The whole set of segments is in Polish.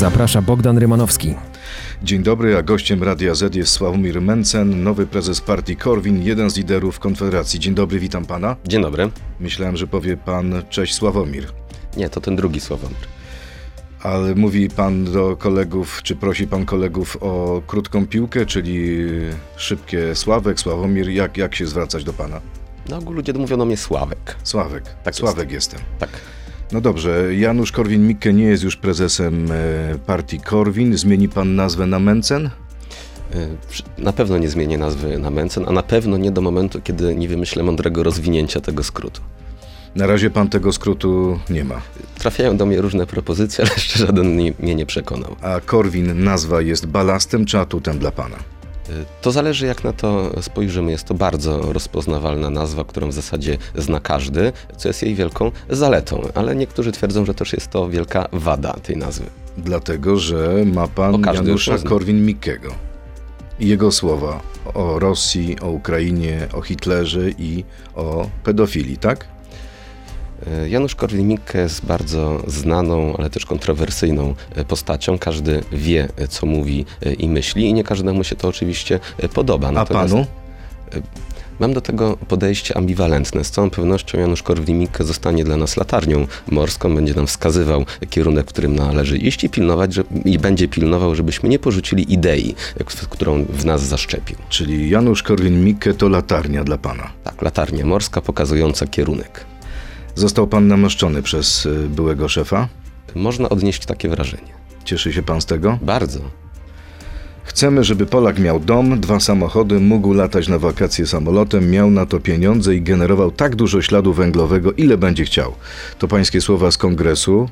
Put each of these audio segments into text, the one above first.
Zaprasza Bogdan Rymanowski. Dzień dobry, a gościem Radia Z jest Sławomir Mentzen, nowy prezes partii Korwin, jeden z liderów Konfederacji. Dzień dobry, witam pana. Dzień dobry. Myślałem, że powie pan cześć Sławomir. Nie, to ten drugi Sławomir. Ale mówi pan do kolegów, czy prosi pan kolegów o krótką piłkę, czyli szybkie Sławek, Sławomir, jak się zwracać do pana? Na ogół ludzie mówią do mnie Sławek. Sławek, tak Sławek jestem. Tak. No dobrze, Janusz Korwin-Mikke nie jest już prezesem partii Korwin. Zmieni pan nazwę na Mentzen? Na pewno nie zmienię nazwy na Mentzen, a na pewno nie do momentu, kiedy nie wymyślę mądrego rozwinięcia tego skrótu. Na razie pan tego skrótu nie ma. Trafiają do mnie różne propozycje, ale jeszcze żaden mnie nie przekonał. A Korwin nazwa jest balastem czy atutem dla pana? To zależy, jak na to spojrzymy. Jest to bardzo rozpoznawalna nazwa, którą w zasadzie zna każdy, co jest jej wielką zaletą. Ale niektórzy twierdzą, że też jest to wielka wada tej nazwy. Dlatego, że ma pan Janusza Korwin-Mikkego. I jego słowa o Rosji, o Ukrainie, o Hitlerze i o pedofilii, tak? Janusz Korwin-Mikke jest bardzo znaną, ale też kontrowersyjną postacią. Każdy wie, co mówi i myśli i nie każdemu się to oczywiście podoba. Natomiast... A panu? Mam do tego podejście ambiwalentne. Z całą pewnością Janusz Korwin-Mikke zostanie dla nas latarnią morską, będzie nam wskazywał kierunek, w którym należy iść i pilnować, i będzie pilnował, żebyśmy nie porzucili idei, którą w nas zaszczepił. Czyli Janusz Korwin-Mikke to latarnia dla pana? Tak, latarnia morska pokazująca kierunek. Został pan namaszczony przez byłego szefa? Można odnieść takie wrażenie. Cieszy się pan z tego? Bardzo. Chcemy, żeby Polak miał dom, 2 samochody, mógł latać na wakacje samolotem, miał na to pieniądze i generował tak dużo śladu węglowego, ile będzie chciał. To pańskie słowa z kongresu.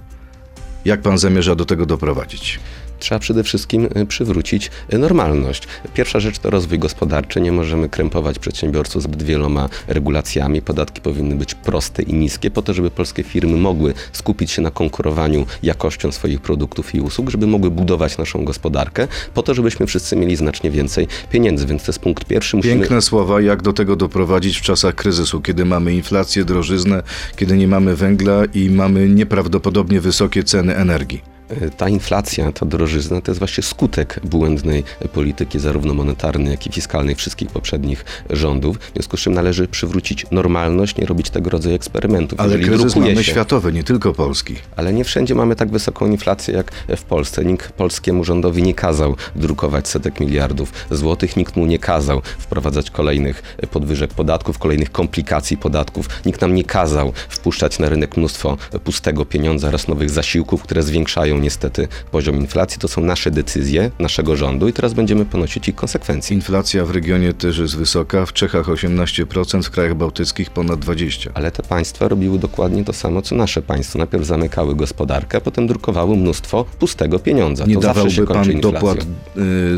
Jak pan zamierza do tego doprowadzić? Trzeba przede wszystkim przywrócić normalność. Pierwsza rzecz to rozwój gospodarczy. Nie możemy krępować przedsiębiorców zbyt wieloma regulacjami. Podatki powinny być proste i niskie po to, żeby polskie firmy mogły skupić się na konkurowaniu jakością swoich produktów i usług, żeby mogły budować naszą gospodarkę, po to, żebyśmy wszyscy mieli znacznie więcej pieniędzy. Więc to jest punkt pierwszy. Piękne słowa, jak do tego doprowadzić w czasach kryzysu, kiedy mamy inflację, drożyznę, kiedy nie mamy węgla i mamy nieprawdopodobnie wysokie ceny energii. Ta inflacja, ta drożyzna to jest właśnie skutek błędnej polityki zarówno monetarnej, jak i fiskalnej wszystkich poprzednich rządów. W związku z czym należy przywrócić normalność, nie robić tego rodzaju eksperymentów. Ale kryzys mamy światowy, nie tylko polski. Ale nie wszędzie mamy tak wysoką inflację jak w Polsce. Nikt polskiemu rządowi nie kazał drukować setek miliardów złotych, nikt mu nie kazał wprowadzać kolejnych podwyżek podatków, kolejnych komplikacji podatków. Nikt nam nie kazał wpuszczać na rynek mnóstwo pustego pieniądza oraz nowych zasiłków, które zwiększają niestety poziom inflacji. To są nasze decyzje, naszego rządu i teraz będziemy ponosić ich konsekwencje. Inflacja w regionie też jest wysoka, w Czechach 18%, w krajach bałtyckich ponad 20%. Ale te państwa robiły dokładnie to samo, co nasze państwo. Najpierw zamykały gospodarkę, potem drukowały mnóstwo pustego pieniądza. Nie to dawałby zawsze się kończy pan dopłat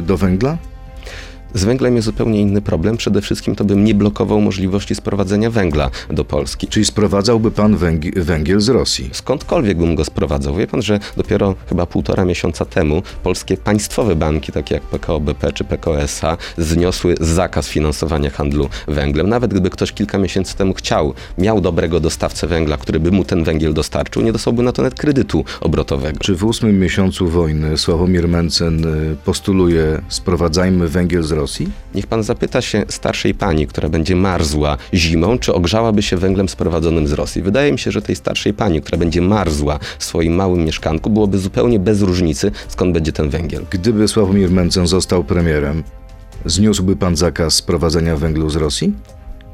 do węgla? Z węglem jest zupełnie inny problem. Przede wszystkim to bym nie blokował możliwości sprowadzenia węgla do Polski. Czyli sprowadzałby pan węgiel z Rosji? Skądkolwiek bym go sprowadzał. Wie pan, że dopiero chyba 1,5 miesiąca temu polskie państwowe banki, takie jak PKO BP czy PKO SA, zniosły zakaz finansowania handlu węglem. Nawet gdyby ktoś kilka miesięcy temu miał dobrego dostawcę węgla, który by mu ten węgiel dostarczył, nie dostałby na to nawet kredytu obrotowego. Czy w 8. miesiącu wojny Sławomir Mentzen postuluje, sprowadzajmy węgiel z Rosji? Niech pan zapyta się starszej pani, która będzie marzła zimą, czy ogrzałaby się węglem sprowadzonym z Rosji. Wydaje mi się, że tej starszej pani, która będzie marzła w swoim małym mieszkanku, byłoby zupełnie bez różnicy, skąd będzie ten węgiel. Gdyby Sławomir Mentzen został premierem, zniósłby pan zakaz sprowadzenia węglu z Rosji?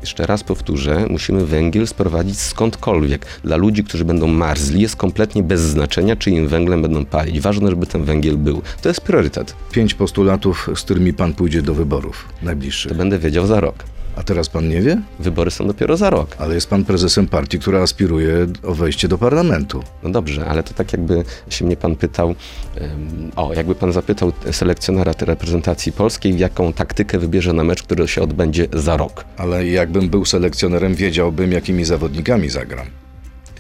Jeszcze raz powtórzę, musimy węgiel sprowadzić skądkolwiek. Dla ludzi, którzy będą marzli, jest kompletnie bez znaczenia, czyim węglem będą palić. Ważne, żeby ten węgiel był. To jest priorytet. 5 postulatów, z którymi pan pójdzie do wyborów najbliższych. To będę wiedział za rok. A teraz pan nie wie? Wybory są dopiero za rok. Ale jest pan prezesem partii, która aspiruje o wejście do parlamentu. No dobrze, ale to tak jakby się mnie pan pytał, jakby pan zapytał selekcjonera tej reprezentacji polskiej, jaką taktykę wybierze na mecz, który się odbędzie za rok. Ale jakbym był selekcjonerem, wiedziałbym, jakimi zawodnikami zagram.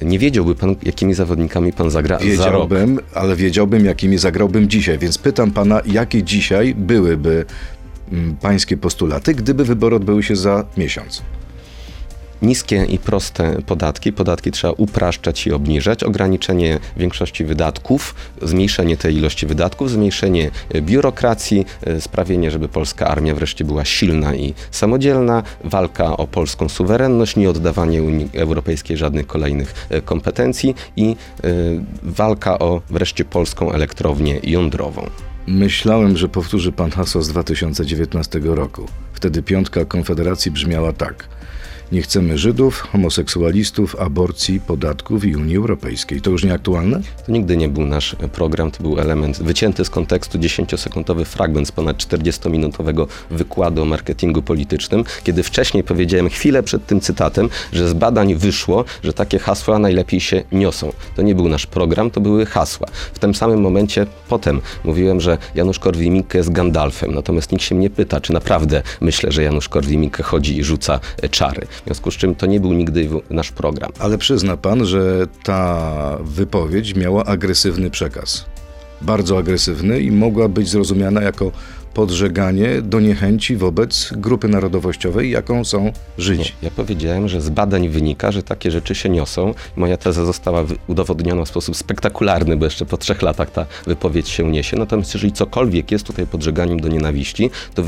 Nie wiedziałby pan, jakimi zawodnikami pan zagra za rok. Wiedziałbym, ale wiedziałbym, jakimi zagrałbym dzisiaj. Więc pytam pana, jakie dzisiaj byłyby pańskie postulaty, gdyby wybory odbyły się za miesiąc? niskie i proste podatki. Podatki trzeba upraszczać i obniżać. Ograniczenie większości wydatków, zmniejszenie tej ilości wydatków, zmniejszenie biurokracji, sprawienie, żeby polska armia wreszcie była silna i samodzielna, walka o polską suwerenność, nie oddawanie Unii Europejskiej żadnych kolejnych kompetencji i walka o wreszcie polską elektrownię jądrową. Myślałem, że powtórzy pan hasło z 2019 roku. Wtedy piątka Konfederacji brzmiała tak. Nie chcemy Żydów, homoseksualistów, aborcji, podatków i Unii Europejskiej. To już nieaktualne? To nigdy nie był nasz program, to był element wycięty z kontekstu, 10-sekundowy fragment z ponad 40-minutowego wykładu o marketingu politycznym, kiedy wcześniej powiedziałem chwilę przed tym cytatem, że z badań wyszło, że takie hasła najlepiej się niosą. To nie był nasz program, to były hasła. W tym samym momencie potem mówiłem, że Janusz Korwin-Mikke jest Gandalfem, natomiast nikt się mnie pyta, czy naprawdę myślę, że Janusz Korwin-Mikke chodzi i rzuca czary. W związku z czym to nie był nigdy nasz program. Ale przyzna pan, że ta wypowiedź miała agresywny przekaz. Bardzo agresywny i mogła być zrozumiana jako podżeganie do niechęci wobec grupy narodowościowej, jaką są Żydzi. Nie, ja powiedziałem, że z badań wynika, że takie rzeczy się niosą. Moja teza została udowodniona w sposób spektakularny, bo jeszcze po 3 latach ta wypowiedź się niesie. Natomiast jeżeli cokolwiek jest tutaj podżeganiem do nienawiści, to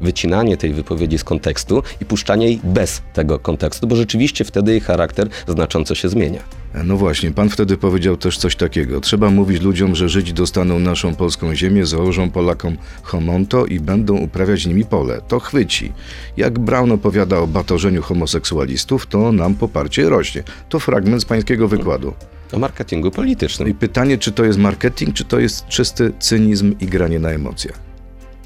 wycinanie tej wypowiedzi z kontekstu i puszczanie jej bez tego kontekstu, bo rzeczywiście wtedy jej charakter znacząco się zmienia. No właśnie, pan wtedy powiedział też coś takiego. Trzeba mówić ludziom, że Żydzi dostaną naszą polską ziemię, założą Polakom homonto i będą uprawiać nimi pole. To chwyci. Jak Braun opowiada o batorzeniu homoseksualistów, to nam poparcie rośnie. To fragment z pańskiego wykładu. O marketingu politycznym. I pytanie, czy to jest marketing, czy to jest czysty cynizm i granie na emocjach?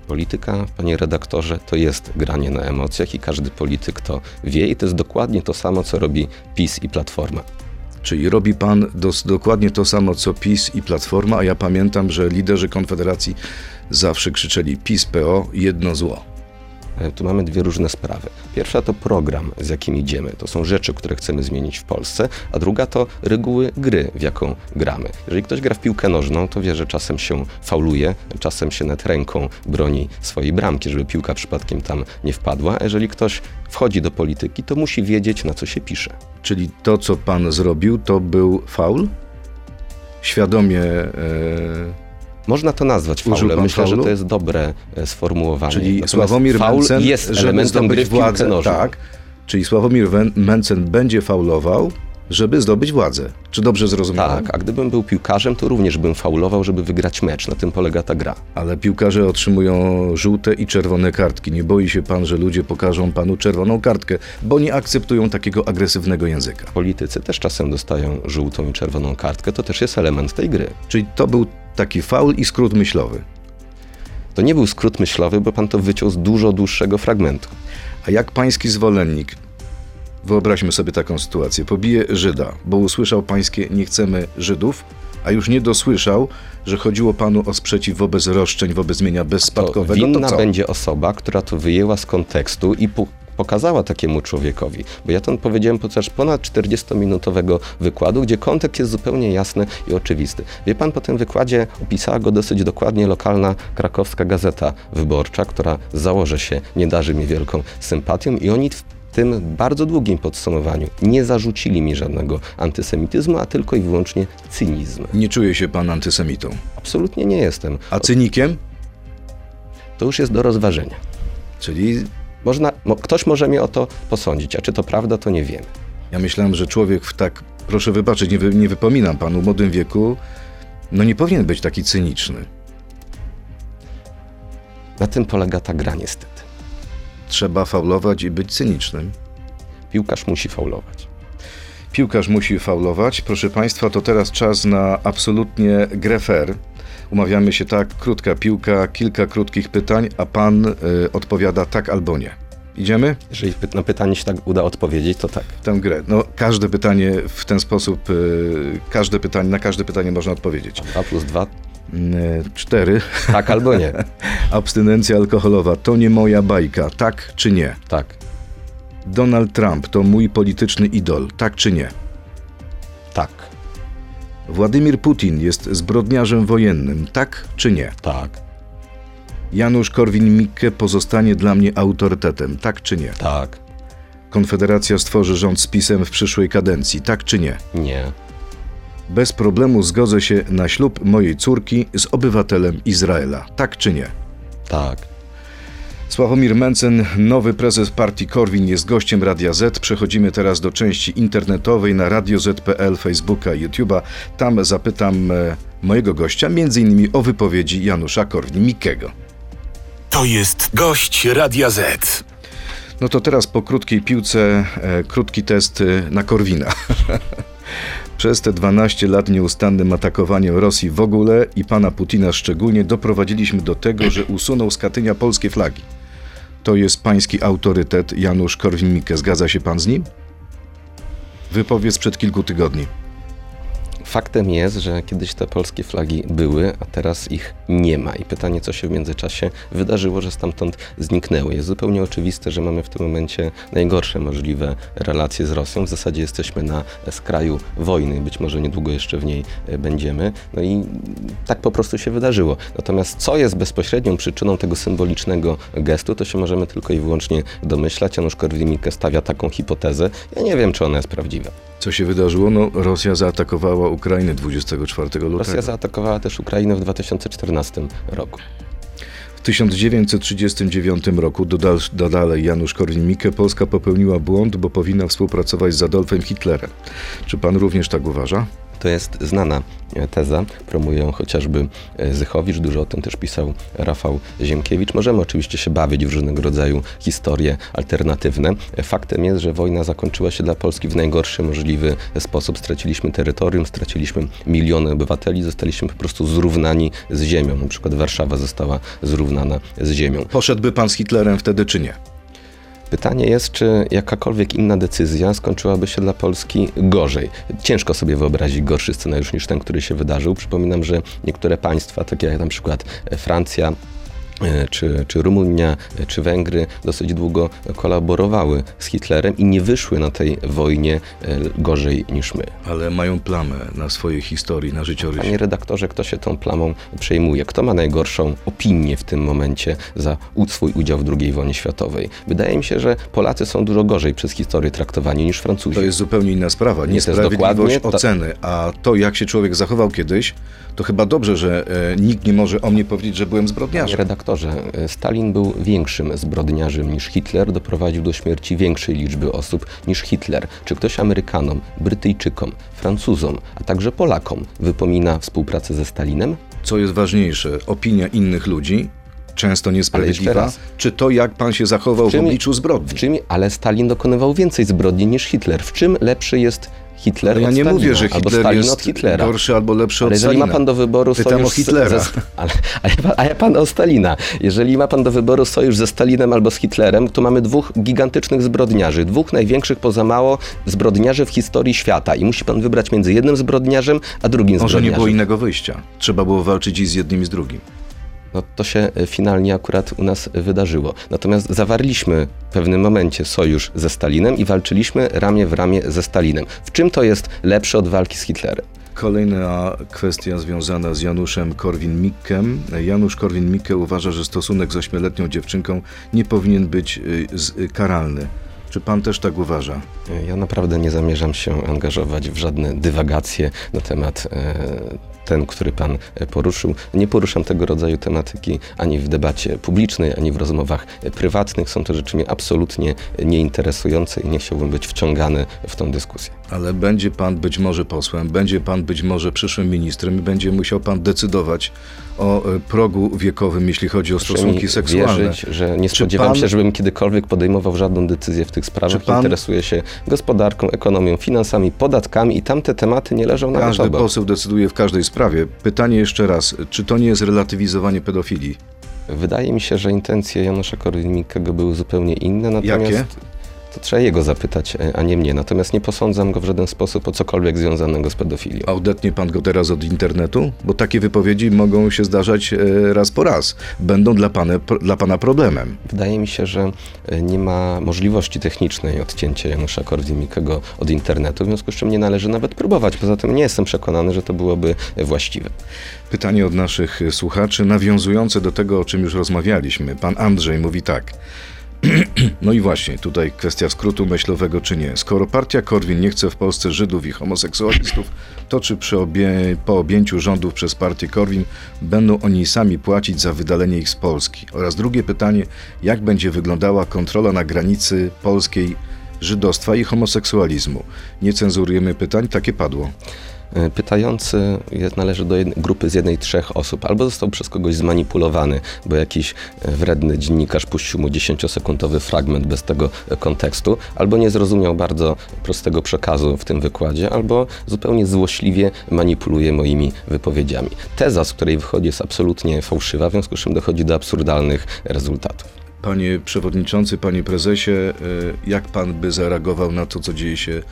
Polityka, panie redaktorze, to jest granie na emocjach i każdy polityk to wie i to jest dokładnie to samo, co robi PiS i Platforma. Czyli robi pan dokładnie to samo, co PiS i Platforma, a ja pamiętam, że liderzy Konfederacji zawsze krzyczeli PiS-PO, jedno zło. Tu mamy dwie różne sprawy. Pierwsza to program, z jakim idziemy. To są rzeczy, które chcemy zmienić w Polsce. A druga to reguły gry, w jaką gramy. Jeżeli ktoś gra w piłkę nożną, to wie, że czasem się fauluje, czasem się nad ręką broni swojej bramki, żeby piłka przypadkiem tam nie wpadła. A jeżeli ktoś wchodzi do polityki, to musi wiedzieć, na co się pisze. Czyli to, co pan zrobił, to był faul? Świadomie... Można to nazwać faulem. Myślę, że to jest dobre sformułowanie. Czyli Sławomir Mentzen jest elementem gry w piłce nożnej. Tak. Czyli Sławomir Mentzen będzie faulował, żeby zdobyć władzę. Czy dobrze zrozumiałem? Tak, a gdybym był piłkarzem, to również bym faulował, żeby wygrać mecz. Na tym polega ta gra. Ale piłkarze otrzymują żółte i czerwone kartki. Nie boi się pan, że ludzie pokażą panu czerwoną kartkę, bo nie akceptują takiego agresywnego języka. Politycy też czasem dostają żółtą i czerwoną kartkę. To też jest element tej gry. Czyli to był taki faul i skrót myślowy. To nie był skrót myślowy, bo pan to wyciął z dużo dłuższego fragmentu. A jak pański zwolennik, wyobraźmy sobie taką sytuację, pobije Żyda, bo usłyszał pańskie nie chcemy Żydów, a już nie dosłyszał, że chodziło panu o sprzeciw wobec roszczeń, wobec mienia bezspadkowego, to winna będzie osoba, która to wyjęła z kontekstu i pokazała takiemu człowiekowi, bo ja to powiedziałem podczas ponad 40-minutowego wykładu, gdzie kontekst jest zupełnie jasny i oczywisty. Wie pan, po tym wykładzie opisała go dosyć dokładnie lokalna krakowska Gazeta Wyborcza, która założę się nie darzy mi wielką sympatią i oni w tym bardzo długim podsumowaniu nie zarzucili mi żadnego antysemityzmu, a tylko i wyłącznie cynizm. Nie czuje się pan antysemitą? Absolutnie nie jestem. A cynikiem? To już jest do rozważenia. Czyli... Ktoś może mnie o to posądzić, a czy to prawda, to nie wiemy. Ja myślałem, że człowiek w tak, proszę wybaczyć, nie wypominam panu, młodym wieku, nie powinien być taki cyniczny. Na tym polega ta gra niestety. Trzeba faulować i być cynicznym. Piłkarz musi faulować. Piłkarz musi faulować. Proszę państwa, to teraz czas na absolutnie grę fair. Umawiamy się tak, krótka piłka, kilka krótkich pytań, a pan odpowiada tak albo nie. Idziemy? Jeżeli na pytanie się tak uda odpowiedzieć, to tak. Tę grę. Każde pytanie w ten sposób, na każde pytanie można odpowiedzieć. 2 + 2? 4. Tak albo nie. Abstynencja alkoholowa, to nie moja bajka, tak czy nie? Tak. Donald Trump to mój polityczny idol, tak czy nie? Tak. Władimir Putin jest zbrodniarzem wojennym, tak czy nie? Tak. Janusz Korwin-Mikke pozostanie dla mnie autorytetem, tak czy nie? Tak. Konfederacja stworzy rząd z PiS-em w przyszłej kadencji, tak czy nie? Nie. Bez problemu zgodzę się na ślub mojej córki z obywatelem Izraela, tak czy nie? Tak. Sławomir Mentzen, nowy prezes partii Korwin, jest gościem Radia Z. Przechodzimy teraz do części internetowej na radioz.pl, Facebooka i YouTube'a. Tam zapytam mojego gościa m.in. o wypowiedzi Janusza Korwin-Mikkego. To jest gość Radia Z. No to teraz po krótkiej piłce krótki test na Korwina. Przez te 12 lat nieustannym atakowaniem Rosji w ogóle i pana Putina szczególnie doprowadziliśmy do tego, że usunął z Katynia polskie flagi. To jest pański autorytet, Janusz Korwin-Mikke. Zgadza się pan z nim? Wypowiedź sprzed kilku tygodni. Faktem jest, że kiedyś te polskie flagi były, a teraz ich nie ma. I pytanie, co się w międzyczasie wydarzyło, że stamtąd zniknęły. Jest zupełnie oczywiste, że mamy w tym momencie najgorsze możliwe relacje z Rosją. W zasadzie jesteśmy na skraju wojny. Być może niedługo jeszcze w niej będziemy. No i tak po prostu się wydarzyło. Natomiast co jest bezpośrednią przyczyną tego symbolicznego gestu, to się możemy tylko i wyłącznie domyślać. Janusz Korwin-Mikke stawia taką hipotezę. Ja nie wiem, czy ona jest prawdziwa. Co się wydarzyło? No, Rosja zaatakowała Ukrainę 24 lutego. Rosja zaatakowała też Ukrainę w 2014 roku. W 1939 roku, dodał dalej Janusz Korwin-Mikke, Polska popełniła błąd, bo powinna współpracować z Adolfem Hitlerem. Czy pan również tak uważa? To jest znana teza, promuje ją chociażby Zychowicz, dużo o tym też pisał Rafał Ziemkiewicz. Możemy oczywiście się bawić w różnego rodzaju historie alternatywne. Faktem jest, że wojna zakończyła się dla Polski w najgorszy możliwy sposób. Straciliśmy terytorium, straciliśmy miliony obywateli, zostaliśmy po prostu zrównani z ziemią. Na przykład Warszawa została zrównana z ziemią. Poszedłby pan z Hitlerem wtedy, czy nie? Pytanie jest, czy jakakolwiek inna decyzja skończyłaby się dla Polski gorzej. Ciężko sobie wyobrazić gorszy scenariusz niż ten, który się wydarzył. Przypominam, że niektóre państwa, takie jak na przykład Francja, czy Rumunia, czy Węgry dosyć długo kolaborowały z Hitlerem i nie wyszły na tej wojnie gorzej niż my. Ale mają plamę na swojej historii, na życiorysie. Panie redaktorze, kto się tą plamą przejmuje? Kto ma najgorszą opinię w tym momencie za swój udział w II wojnie światowej? Wydaje mi się, że Polacy są dużo gorzej przez historię traktowani niż Francuzi. To jest zupełnie inna sprawa. Niesprawiedliwość oceny. A to, jak się człowiek zachował kiedyś, to chyba dobrze, że nikt nie może o mnie powiedzieć, że byłem zbrodniarzem. Stalin był większym zbrodniarzem niż Hitler, doprowadził do śmierci większej liczby osób niż Hitler. Czy ktoś Amerykanom, Brytyjczykom, Francuzom, a także Polakom wypomina współpracę ze Stalinem? Co jest ważniejsze, opinia innych ludzi? Często niesprawiedliwa. Czy to, jak pan się zachował w obliczu zbrodni? Ale Stalin dokonywał więcej zbrodni niż Hitler. W czym lepszy jest Hitler ale od Stalina? Ja nie mówię, że Hitler jest gorszy albo lepszy od Stalina. Ale ma pan do wyboru sojusz pan o Stalina. Jeżeli ma pan do wyboru sojusz ze Stalinem albo z Hitlerem, to mamy dwóch gigantycznych zbrodniarzy. Dwóch największych, poza mało, zbrodniarzy w historii świata. I musi pan wybrać między jednym zbrodniarzem, a drugim zbrodniarzem. Może nie było innego wyjścia. Trzeba było walczyć i z jednym, i z drugim. No to się finalnie akurat u nas wydarzyło. Natomiast zawarliśmy w pewnym momencie sojusz ze Stalinem i walczyliśmy ramię w ramię ze Stalinem. W czym to jest lepsze od walki z Hitlerem? Kolejna kwestia związana z Januszem Korwin-Mikkem. Janusz Korwin-Mikke uważa, że stosunek z 8-letnią dziewczynką nie powinien być karalny. Czy pan też tak uważa? Ja naprawdę nie zamierzam się angażować w żadne dywagacje na temat który pan poruszył. Nie poruszam tego rodzaju tematyki ani w debacie publicznej, ani w rozmowach prywatnych. Są to rzeczy mnie absolutnie nieinteresujące i nie chciałbym być wciągany w tą dyskusję. Ale będzie pan być może posłem, będzie pan być może przyszłym ministrem i będzie musiał pan decydować o progu wiekowym, jeśli chodzi o stosunki seksualne. Wierzyć, że nie spodziewam się, żebym kiedykolwiek podejmował żadną decyzję w tych sprawach. Interesuję się gospodarką, ekonomią, finansami, podatkami i tamte tematy nie leżą na każdy osobach. Poseł decyduje w każdej sprawie. Pytanie jeszcze raz, czy to nie jest relatywizowanie pedofilii? Wydaje mi się, że intencje Janusza Korwin-Mikkego były zupełnie inne, natomiast... Jakie? To trzeba jego zapytać, a nie mnie. Natomiast nie posądzam go w żaden sposób o cokolwiek związanego z pedofilią. A odetnie pan go teraz od internetu? Bo takie wypowiedzi mogą się zdarzać raz po raz. Będą dla pana problemem. Wydaje mi się, że nie ma możliwości technicznej odcięcia Janusza Korwin-Mikkego od internetu, w związku z czym nie należy nawet próbować. Poza tym nie jestem przekonany, że to byłoby właściwe. Pytanie od naszych słuchaczy nawiązujące do tego, o czym już rozmawialiśmy. Pan Andrzej mówi tak. No i właśnie, tutaj kwestia skrótu myślowego czy nie. Skoro partia Korwin nie chce w Polsce Żydów i homoseksualistów, to czy po objęciu rządów przez partię Korwin będą oni sami płacić za wydalenie ich z Polski? Oraz drugie pytanie, jak będzie wyglądała kontrola na granicy polskiej żydostwa i homoseksualizmu? Nie cenzurujemy pytań, takie padło. Pytający należy do grupy z jednej trzech osób. Albo został przez kogoś zmanipulowany, bo jakiś wredny dziennikarz puścił mu 10-sekundowy fragment bez tego kontekstu, albo nie zrozumiał bardzo prostego przekazu w tym wykładzie, albo zupełnie złośliwie manipuluje moimi wypowiedziami. Teza, z której wychodzi, jest absolutnie fałszywa, w związku z czym dochodzi do absurdalnych rezultatów. Panie przewodniczący, panie prezesie, jak pan by zareagował na to, co dzieje się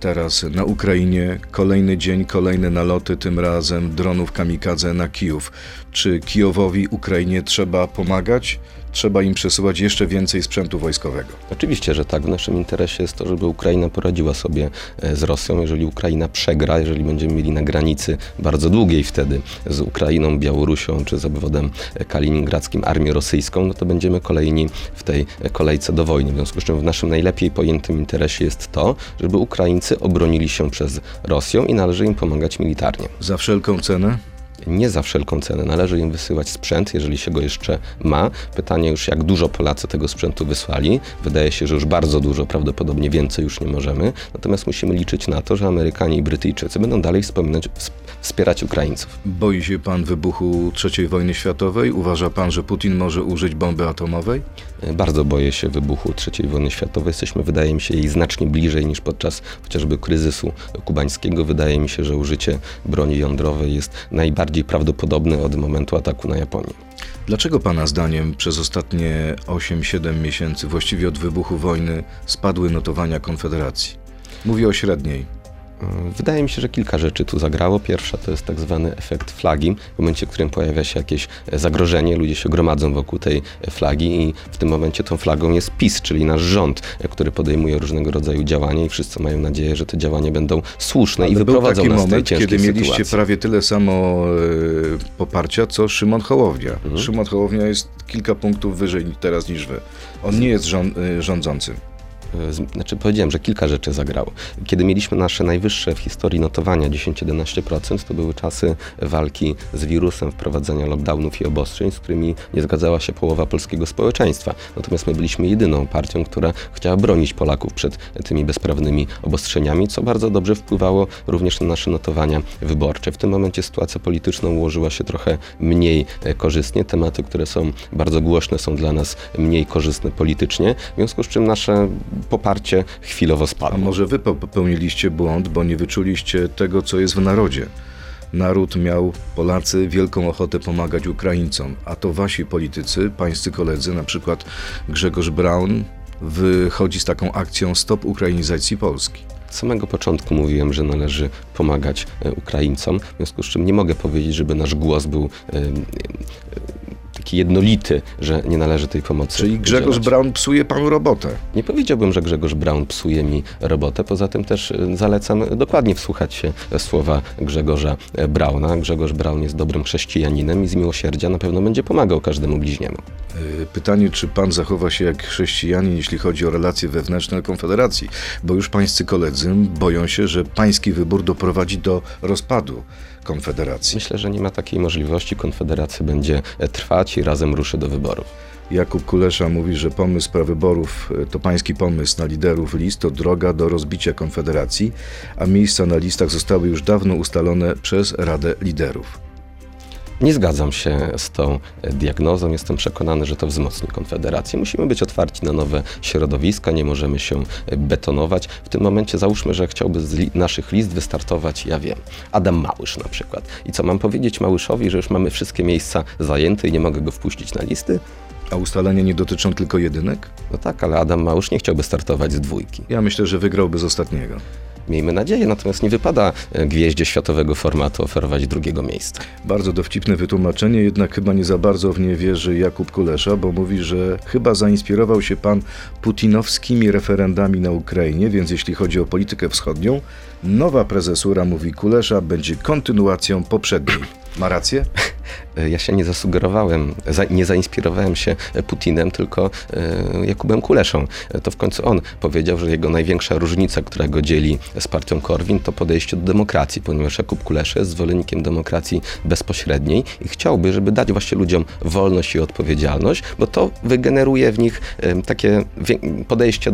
teraz na Ukrainie? Kolejny dzień, kolejne naloty, tym razem dronów kamikadze na Kijów. Czy Kijowowi, Ukrainie trzeba pomagać? Trzeba im przesyłać jeszcze więcej sprzętu wojskowego. Oczywiście, że tak. W naszym interesie jest to, żeby Ukraina poradziła sobie z Rosją. Jeżeli Ukraina przegra, jeżeli będziemy mieli na granicy bardzo długiej wtedy z Ukrainą, Białorusią czy z obwodem kaliningradzkim armię rosyjską, no to będziemy kolejni w tej kolejce do wojny. W związku z czym w naszym najlepiej pojętym interesie jest to, żeby Ukraińcy obronili się przed Rosją i należy im pomagać militarnie. Za wszelką cenę? Nie za wszelką cenę. Należy im wysyłać sprzęt, jeżeli się go jeszcze ma. Pytanie już, jak dużo Polacy tego sprzętu wysłali. Wydaje się, że już bardzo dużo, prawdopodobnie więcej już nie możemy. Natomiast musimy liczyć na to, że Amerykanie i Brytyjczycy będą dalej wspierać Ukraińców. Boi się pan wybuchu III wojny światowej? Uważa pan, że Putin może użyć bomby atomowej? Bardzo boję się wybuchu III wojny światowej. Jesteśmy, wydaje mi się, jej znacznie bliżej niż podczas chociażby kryzysu kubańskiego. Wydaje mi się, że użycie broni jądrowej jest najbardziej prawdopodobny od momentu ataku na Japonię. Dlaczego pana zdaniem przez ostatnie 8-7 miesięcy, właściwie od wybuchu wojny, spadły notowania Konfederacji? Mówię o średniej. Wydaje mi się, że kilka rzeczy tu zagrało. Pierwsza to jest tak zwany efekt flagi. W momencie, w którym pojawia się jakieś zagrożenie, ludzie się gromadzą wokół tej flagi i w tym momencie tą flagą jest PiS, czyli nasz rząd, który podejmuje różnego rodzaju działania i wszyscy mają nadzieję, że te działania będą słuszne i wyprowadzą nas z tej ciężkiej sytuacji. Kiedy mieliście prawie tyle samo poparcia, co Szymon Hołownia. Szymon Hołownia jest kilka punktów wyżej teraz niż wy. On nie jest rządzącym. Znaczy, powiedziałem, że kilka rzeczy zagrało. Kiedy mieliśmy nasze najwyższe w historii notowania 10-11%, to były czasy walki z wirusem, wprowadzenia lockdownów i obostrzeń, z którymi nie zgadzała się połowa polskiego społeczeństwa. Natomiast my byliśmy jedyną partią, która chciała bronić Polaków przed tymi bezprawnymi obostrzeniami, co bardzo dobrze wpływało również na nasze notowania wyborcze. W tym momencie sytuacja polityczna ułożyła się trochę mniej korzystnie. Tematy, które są bardzo głośne, są dla nas mniej korzystne politycznie, w związku z czym nasze poparcie chwilowo spadło. A może wy popełniliście błąd, bo nie wyczuliście tego, co jest w narodzie. Naród miał, Polacy, wielką ochotę pomagać Ukraińcom, a to wasi politycy, pańscy koledzy, na przykład Grzegorz Braun, wychodzi z taką akcją Stop Ukrainizacji Polski. Od samego początku mówiłem, że należy pomagać Ukraińcom, w związku z czym nie mogę powiedzieć, żeby nasz głos był taki jednolity, że nie należy tej pomocy. Czyli Grzegorz Braun psuje panu robotę. Nie powiedziałbym, że Grzegorz Braun psuje mi robotę. Poza tym też zalecam dokładnie wsłuchać się w słowa Grzegorza Brauna. Grzegorz Braun jest dobrym chrześcijaninem i z miłosierdzia na pewno będzie pomagał każdemu bliźniemu. Pytanie, czy pan zachowa się jak chrześcijanin, jeśli chodzi o relacje wewnętrzne Konfederacji? Bo już pańscy koledzy boją się, że pański wybór doprowadzi do rozpadu Konfederacji. Myślę, że nie ma takiej możliwości. Konfederacja będzie trwać i razem ruszy do wyborów. Jakub Kulesza mówi, że pomysł prawyborów to pański pomysł na liderów list, to droga do rozbicia Konfederacji, a miejsca na listach zostały już dawno ustalone przez Radę Liderów. Nie zgadzam się z tą diagnozą. Jestem przekonany, że to wzmocni Konfederację. Musimy być otwarci na nowe środowiska, nie możemy się betonować. W tym momencie załóżmy, że chciałby z naszych list wystartować, ja wiem, Adam Małysz na przykład. I co mam powiedzieć Małyszowi, że już mamy wszystkie miejsca zajęte i nie mogę go wpuścić na listy? A ustalenia nie dotyczą tylko jedynek? No tak, ale Adam Małysz nie chciałby startować z dwójki. Ja myślę, że wygrałby z ostatniego. Miejmy nadzieję, natomiast nie wypada gwieździe światowego formatu oferować drugiego miejsca. Bardzo dowcipne wytłumaczenie, jednak chyba nie za bardzo w nie wierzy Jakub Kulesza, bo mówi, że chyba zainspirował się pan putinowskimi referendami na Ukrainie, więc jeśli chodzi o politykę wschodnią, nowa prezesura, mówi Kulesza, będzie kontynuacją poprzedniej. Ma rację? Ja się nie zasugerowałem, nie zainspirowałem się Putinem, tylko Jakubem Kuleszą. To w końcu on powiedział, że jego największa różnica, która go dzieli z partią Korwin, to podejście do demokracji, ponieważ Jakub Kulesza jest zwolennikiem demokracji bezpośredniej i chciałby, żeby dać właśnie ludziom wolność i odpowiedzialność, bo to wygeneruje w nich takie podejście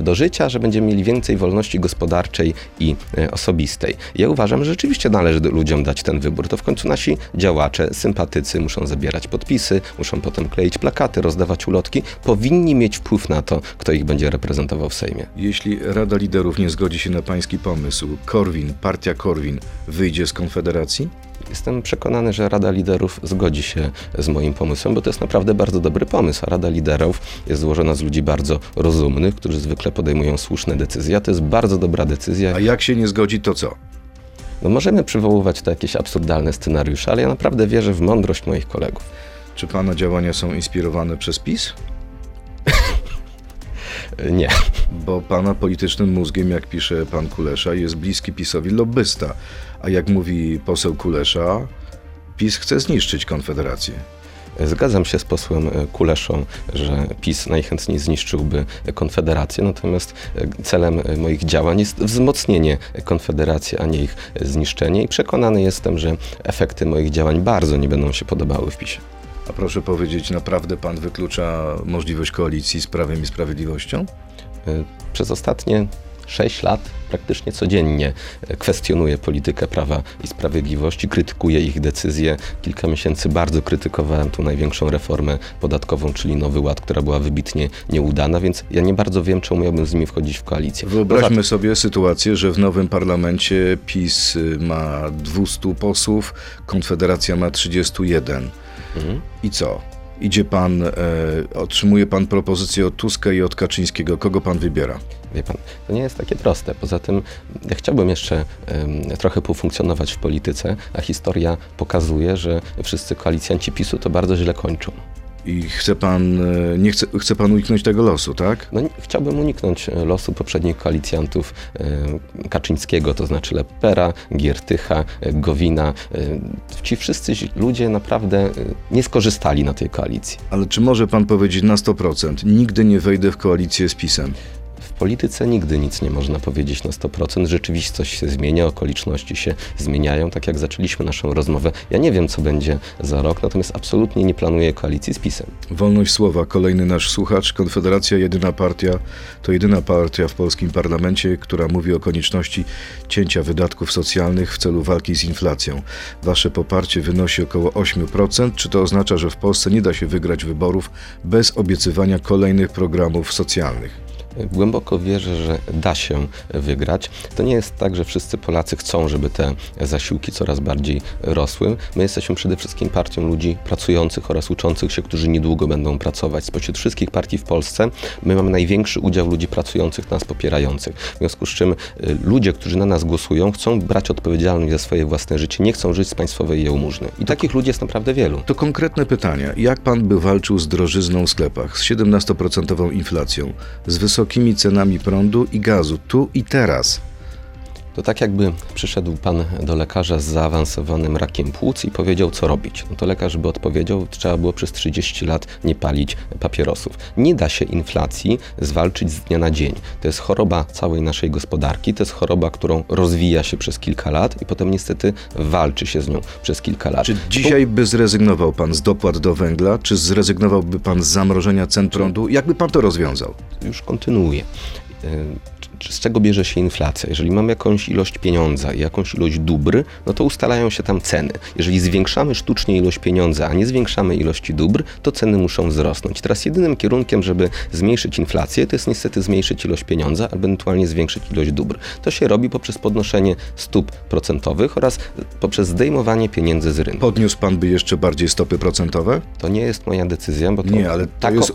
do życia, że będziemy mieli więcej wolności gospodarczej i osobistej. Ja uważam, że rzeczywiście należy ludziom dać ten wybór. To w końcu nasi działacze, sympatycy muszą zabierać podpisy, muszą potem kleić plakaty, rozdawać ulotki. Powinni mieć wpływ na to, kto ich będzie reprezentował w Sejmie. Jeśli Rada Liderów nie zgodzi się na pański pomysł, Korwin, partia Korwin wyjdzie z Konfederacji? Jestem przekonany, że Rada Liderów zgodzi się z moim pomysłem, bo to jest naprawdę bardzo dobry pomysł. Rada Liderów jest złożona z ludzi bardzo rozumnych, którzy zwykle podejmują słuszne decyzje. To jest bardzo dobra decyzja. A jak się nie zgodzi, to co? No możemy przywoływać to jakieś absurdalne scenariusze, ale ja naprawdę wierzę w mądrość moich kolegów. Czy pana działania są inspirowane przez PiS? Nie. Bo pana politycznym mózgiem, jak pisze pan Kulesza, jest bliski PiS-owi lobbysta. A jak mówi poseł Kulesza, PiS chce zniszczyć Konfederację. Zgadzam się z posłem Kuleszą, że PiS najchętniej zniszczyłby Konfederację, natomiast celem moich działań jest wzmocnienie Konfederacji, a nie ich zniszczenie i przekonany jestem, że efekty moich działań bardzo nie będą się podobały w PiS-ie. A proszę powiedzieć, naprawdę pan wyklucza możliwość koalicji z Prawem i Sprawiedliwością? Przez ostatnie 6 lat praktycznie codziennie kwestionuje politykę Prawa i Sprawiedliwości, krytykuje ich decyzje. Kilka miesięcy bardzo krytykowałem tą największą reformę podatkową, czyli Nowy Ład, która była wybitnie nieudana, więc ja nie bardzo wiem, czemu miałbym z nimi wchodzić w koalicję. Wyobraźmy sobie sytuację, że w nowym parlamencie PiS ma 200 posłów, Konfederacja ma 31. I co? Idzie pan, otrzymuje pan propozycję od Tuska i od Kaczyńskiego. Kogo pan wybiera? Wie pan, to nie jest takie proste. Poza tym ja chciałbym jeszcze trochę pofunkcjonować w polityce, a historia pokazuje, że wszyscy koalicjanci PiS-u to bardzo źle kończą. I chce pan, chce pan uniknąć tego losu, tak? No, chciałbym uniknąć losu poprzednich koalicjantów Kaczyńskiego, to znaczy Lepera, Giertycha, Gowina. Ci wszyscy ludzie naprawdę nie skorzystali na tej koalicji. Ale czy może pan powiedzieć na 100%, nigdy nie wejdę w koalicję z PiS-em? W polityce nigdy nic nie można powiedzieć na 100%. Rzeczywiście coś się zmienia, okoliczności się zmieniają, tak jak zaczęliśmy naszą rozmowę. Ja nie wiem, co będzie za rok, natomiast absolutnie nie planuję koalicji z PiS-em. Wolność słowa, kolejny nasz słuchacz. Konfederacja, jedyna partia, to jedyna partia w polskim parlamencie, która mówi o konieczności cięcia wydatków socjalnych w celu walki z inflacją. Wasze poparcie wynosi około 8%. Czy to oznacza, że w Polsce nie da się wygrać wyborów bez obiecywania kolejnych programów socjalnych? Głęboko wierzę, że da się wygrać. To nie jest tak, że wszyscy Polacy chcą, żeby te zasiłki coraz bardziej rosły. My jesteśmy przede wszystkim partią ludzi pracujących oraz uczących się, którzy niedługo będą pracować. Spośród wszystkich partii w Polsce my mamy największy udział ludzi pracujących, nas popierających. W związku z czym ludzie, którzy na nas głosują, chcą brać odpowiedzialność za swoje własne życie, nie chcą żyć z państwowej jałmużny. I takich ludzi jest naprawdę wielu. To konkretne pytania. Jak pan by walczył z drożyzną w sklepach, z 17% inflacją, z wysokimi cenami prądu i gazu, tu i teraz? To tak jakby przyszedł pan do lekarza z zaawansowanym rakiem płuc i powiedział, co robić. No to lekarz by odpowiedział, trzeba było przez 30 lat nie palić papierosów. Nie da się inflacji zwalczyć z dnia na dzień. To jest choroba całej naszej gospodarki, to jest choroba, którą rozwija się przez kilka lat i potem niestety walczy się z nią przez kilka lat. Czy dzisiaj by zrezygnował pan z dopłat do węgla? Czy zrezygnowałby pan z zamrożenia cen prądu? Jakby pan to rozwiązał? Już kontynuuję. Z czego bierze się inflacja? Jeżeli mamy jakąś ilość pieniądza i jakąś ilość dóbr, no to ustalają się tam ceny. Jeżeli zwiększamy sztucznie ilość pieniądza, a nie zwiększamy ilości dóbr, to ceny muszą wzrosnąć. Teraz jedynym kierunkiem, żeby zmniejszyć inflację, to jest niestety zmniejszyć ilość pieniądza, a ewentualnie zwiększyć ilość dóbr. To się robi poprzez podnoszenie stóp procentowych oraz poprzez zdejmowanie pieniędzy z rynku. Podniósł pan by jeszcze bardziej stopy procentowe? To nie jest moja decyzja, bo to... Nie, ale to jest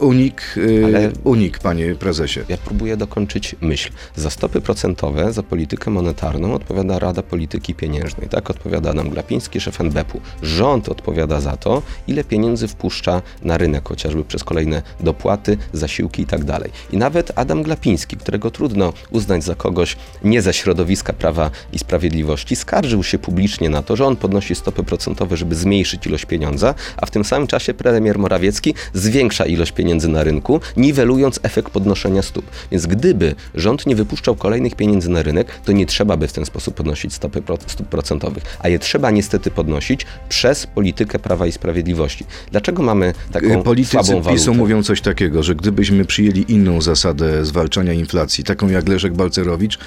unik, panie prezesie. Ja próbuję dokończyć myśl. Za stopy procentowe, za politykę monetarną odpowiada Rada Polityki Pieniężnej. Tak odpowiada Adam Glapiński, szef NBP-u. Rząd odpowiada za to, ile pieniędzy wpuszcza na rynek, chociażby przez kolejne dopłaty, zasiłki itd. I nawet Adam Glapiński, którego trudno uznać za kogoś nie ze środowiska Prawa i Sprawiedliwości, skarżył się publicznie na to, że on podnosi stopy procentowe, żeby zmniejszyć ilość pieniądza, a w tym samym czasie premier Morawiecki zwiększa ilość pieniędzy na rynku, niwelując efekt podnoszenia stóp. Więc gdyby rząd nie wypuszczał kolejnych pieniędzy na rynek, to nie trzeba by w ten sposób podnosić stopy stóp procentowych, a je trzeba niestety podnosić przez politykę Prawa i Sprawiedliwości. Dlaczego mamy taką słabą walutę? PiS-u mówią coś takiego, że gdybyśmy przyjęli inną zasadę zwalczania inflacji, taką jak Leszek Balcerowicz,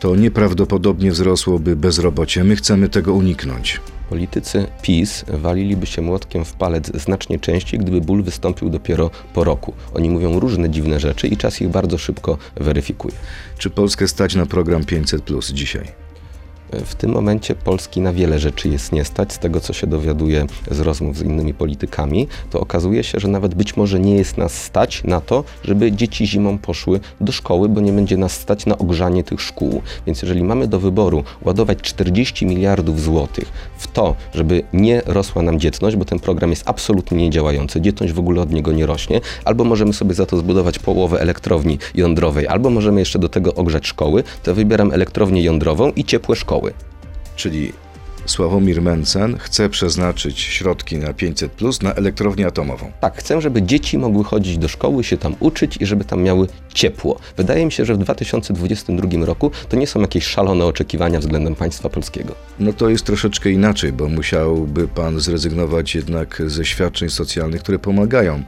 to nieprawdopodobnie wzrosłoby bezrobocie. My chcemy tego uniknąć. Politycy PiS waliliby się młotkiem w palec znacznie częściej, gdyby ból wystąpił dopiero po roku. Oni mówią różne dziwne rzeczy i czas ich bardzo szybko weryfikuje. Czy Polskę stać na program 500 Plus dzisiaj? W tym momencie Polski na wiele rzeczy jest nie stać. Z tego, co się dowiaduję z rozmów z innymi politykami, to okazuje się, że nawet być może nie jest nas stać na to, żeby dzieci zimą poszły do szkoły, bo nie będzie nas stać na ogrzanie tych szkół. Więc jeżeli mamy do wyboru ładować 40 miliardów złotych w to, żeby nie rosła nam dzietność, bo ten program jest absolutnie niedziałający, dzietność w ogóle od niego nie rośnie, albo możemy sobie za to zbudować połowę elektrowni jądrowej, albo możemy jeszcze do tego ogrzać szkoły, to wybieram elektrownię jądrową i ciepłe szkoły. Czyli Sławomir Mentzen chce przeznaczyć środki na 500 plus na elektrownię atomową. Tak, chcę, żeby dzieci mogły chodzić do szkoły, się tam uczyć i żeby tam miały ciepło. Wydaje mi się, że w 2022 roku to nie są jakieś szalone oczekiwania względem państwa polskiego. No to jest troszeczkę inaczej, bo musiałby pan zrezygnować jednak ze świadczeń socjalnych, które pomagają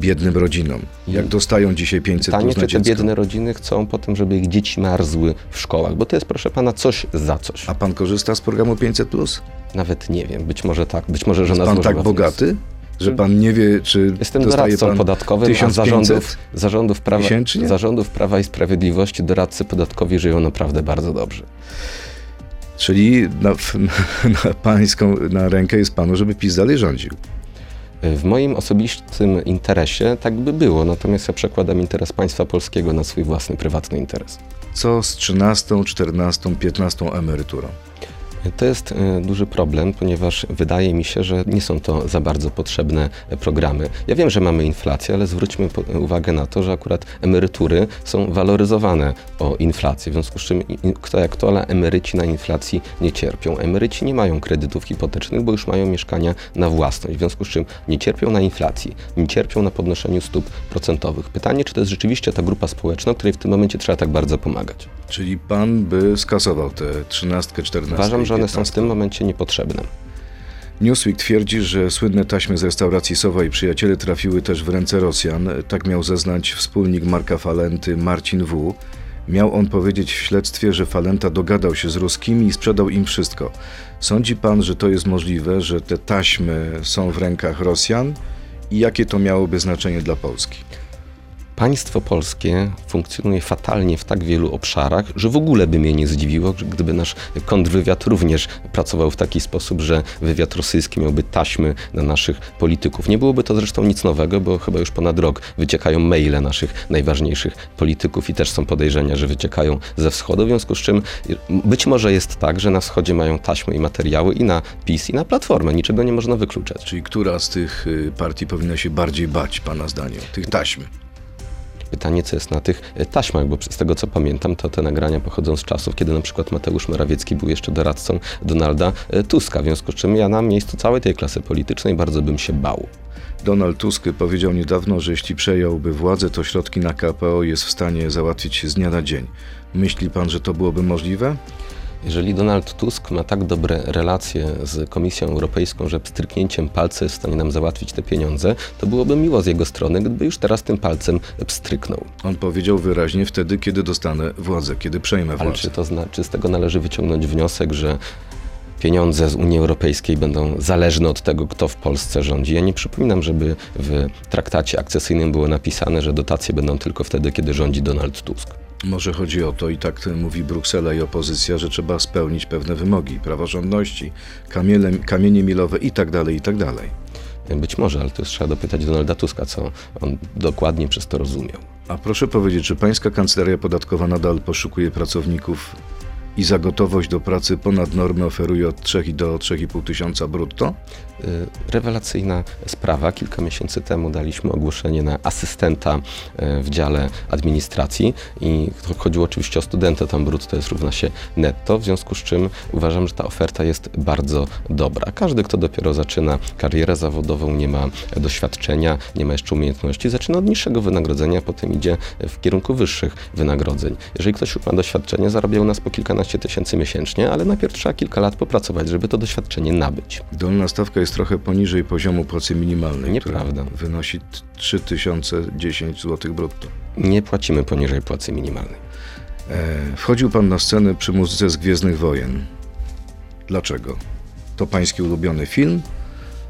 biednym rodzinom. Jak dostają dzisiaj 500 plus na dziecko. Czy te biedne rodziny chcą po tym, żeby ich dzieci marzły w szkołach, bo to jest, proszę pana, coś za coś. A pan korzysta z programu 500 plus? Nawet nie wiem, być może tak, być może żona. Jest pan tak bogaty, że pan nie wie, czy jestem doradcą podatkowym, a zarządów Prawa i Sprawiedliwości doradcy podatkowi żyją naprawdę bardzo dobrze. Czyli na rękę jest panu, żeby PiS dalej rządził. W moim osobistym interesie tak by było, natomiast ja przekładam interes państwa polskiego na swój własny, prywatny interes. Co z 13, 14, 15 emeryturą? To jest duży problem, ponieważ wydaje mi się, że nie są to za bardzo potrzebne programy. Ja wiem, że mamy inflację, ale zwróćmy uwagę na to, że akurat emerytury są waloryzowane o inflację, w związku z czym kto jak to, ale emeryci na inflacji nie cierpią. Emeryci nie mają kredytów hipotecznych, bo już mają mieszkania na własność, w związku z czym nie cierpią na inflacji, nie cierpią na podnoszeniu stóp procentowych. Pytanie, czy to jest rzeczywiście ta grupa społeczna, której w tym momencie trzeba tak bardzo pomagać. Czyli pan by skasował te 13, 14? Uważam, że one są w tym momencie niepotrzebne. Newsweek twierdzi, że słynne taśmy z restauracji Sowa i Przyjaciele trafiły też w ręce Rosjan. Tak miał zeznać wspólnik Marka Falenty, Marcin W. Miał on powiedzieć w śledztwie, że Falenta dogadał się z ruskimi i sprzedał im wszystko. Sądzi pan, że to jest możliwe, że te taśmy są w rękach Rosjan i jakie to miałoby znaczenie dla Polski? Państwo polskie funkcjonuje fatalnie w tak wielu obszarach, że w ogóle by mnie nie zdziwiło, gdyby nasz kontrwywiad również pracował w taki sposób, że wywiad rosyjski miałby taśmy na naszych polityków. Nie byłoby to zresztą nic nowego, bo chyba już ponad rok wyciekają maile naszych najważniejszych polityków i też są podejrzenia, że wyciekają ze wschodu, w związku z czym być może jest tak, że na wschodzie mają taśmy i materiały i na PiS, i na Platformę. Niczego nie można wykluczać. Czyli która z tych partii powinna się bardziej bać, pana zdaniem, tych taśmy? Pytanie, co jest na tych taśmach, bo z tego, co pamiętam, to te nagrania pochodzą z czasów, kiedy na przykład Mateusz Morawiecki był jeszcze doradcą Donalda Tuska, w związku z czym ja na miejscu całej tej klasy politycznej bardzo bym się bał. Donald Tusk powiedział niedawno, że jeśli przejąłby władzę, to środki na KPO jest w stanie załatwić z dnia na dzień. Myśli pan, że to byłoby możliwe? Jeżeli Donald Tusk ma tak dobre relacje z Komisją Europejską, że pstryknięciem palca jest w stanie nam załatwić te pieniądze, to byłoby miło z jego strony, gdyby już teraz tym palcem pstryknął. On powiedział wyraźnie wtedy, kiedy dostanę władzę, kiedy przejmę władzę. Ale czy to znaczy, z tego należy wyciągnąć wniosek, że pieniądze z Unii Europejskiej będą zależne od tego, kto w Polsce rządzi? Ja nie przypominam, żeby w traktacie akcesyjnym było napisane, że dotacje będą tylko wtedy, kiedy rządzi Donald Tusk. Może chodzi o to, i tak mówi Bruksela i opozycja, że trzeba spełnić pewne wymogi praworządności, kamienie milowe i tak dalej, i tak dalej. Być może, ale to już trzeba dopytać Donalda Tuska, co on dokładnie przez to rozumiał. A proszę powiedzieć, czy pańska kancelaria podatkowa nadal poszukuje pracowników i za gotowość do pracy ponad normy oferuje od 3 do 3,5 tysiąca brutto? Rewelacyjna sprawa. Kilka miesięcy temu daliśmy ogłoszenie na asystenta w dziale administracji i chodziło oczywiście o studenta, tam brutto jest równa się netto, w związku z czym uważam, że ta oferta jest bardzo dobra. Każdy, kto dopiero zaczyna karierę zawodową, nie ma doświadczenia, nie ma jeszcze umiejętności, zaczyna od niższego wynagrodzenia, potem idzie w kierunku wyższych wynagrodzeń. Jeżeli ktoś już ma doświadczenie, zarabia u nas po kilkanaście tysięcy miesięcznie, ale najpierw trzeba kilka lat popracować, żeby to doświadczenie nabyć. Dolna stawka jest trochę poniżej poziomu płacy minimalnej, nieprawda, która wynosi 3010 zł brutto. Nie płacimy poniżej płacy minimalnej. Wchodził pan na scenę przy muzyce z Gwiezdnych Wojen. Dlaczego? To pański ulubiony film?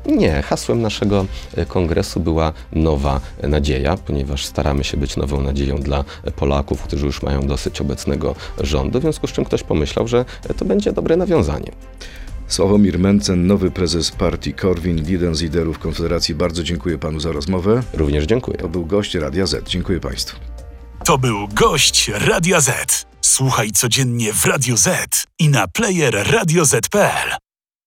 Nie, hasłem naszego kongresu była nowa nadzieja, ponieważ staramy się być nową nadzieją dla Polaków, którzy już mają dosyć obecnego rządu, w związku z czym ktoś pomyślał, że to będzie dobre nawiązanie. Sławomir Mentzen, nowy prezes partii Korwin, jeden z liderów Konfederacji. Bardzo dziękuję panu za rozmowę. Również dziękuję. To był gość Radia Z. Dziękuję państwu. To był gość Radia Z. Słuchaj codziennie w Radio Z i na player radioz.pl.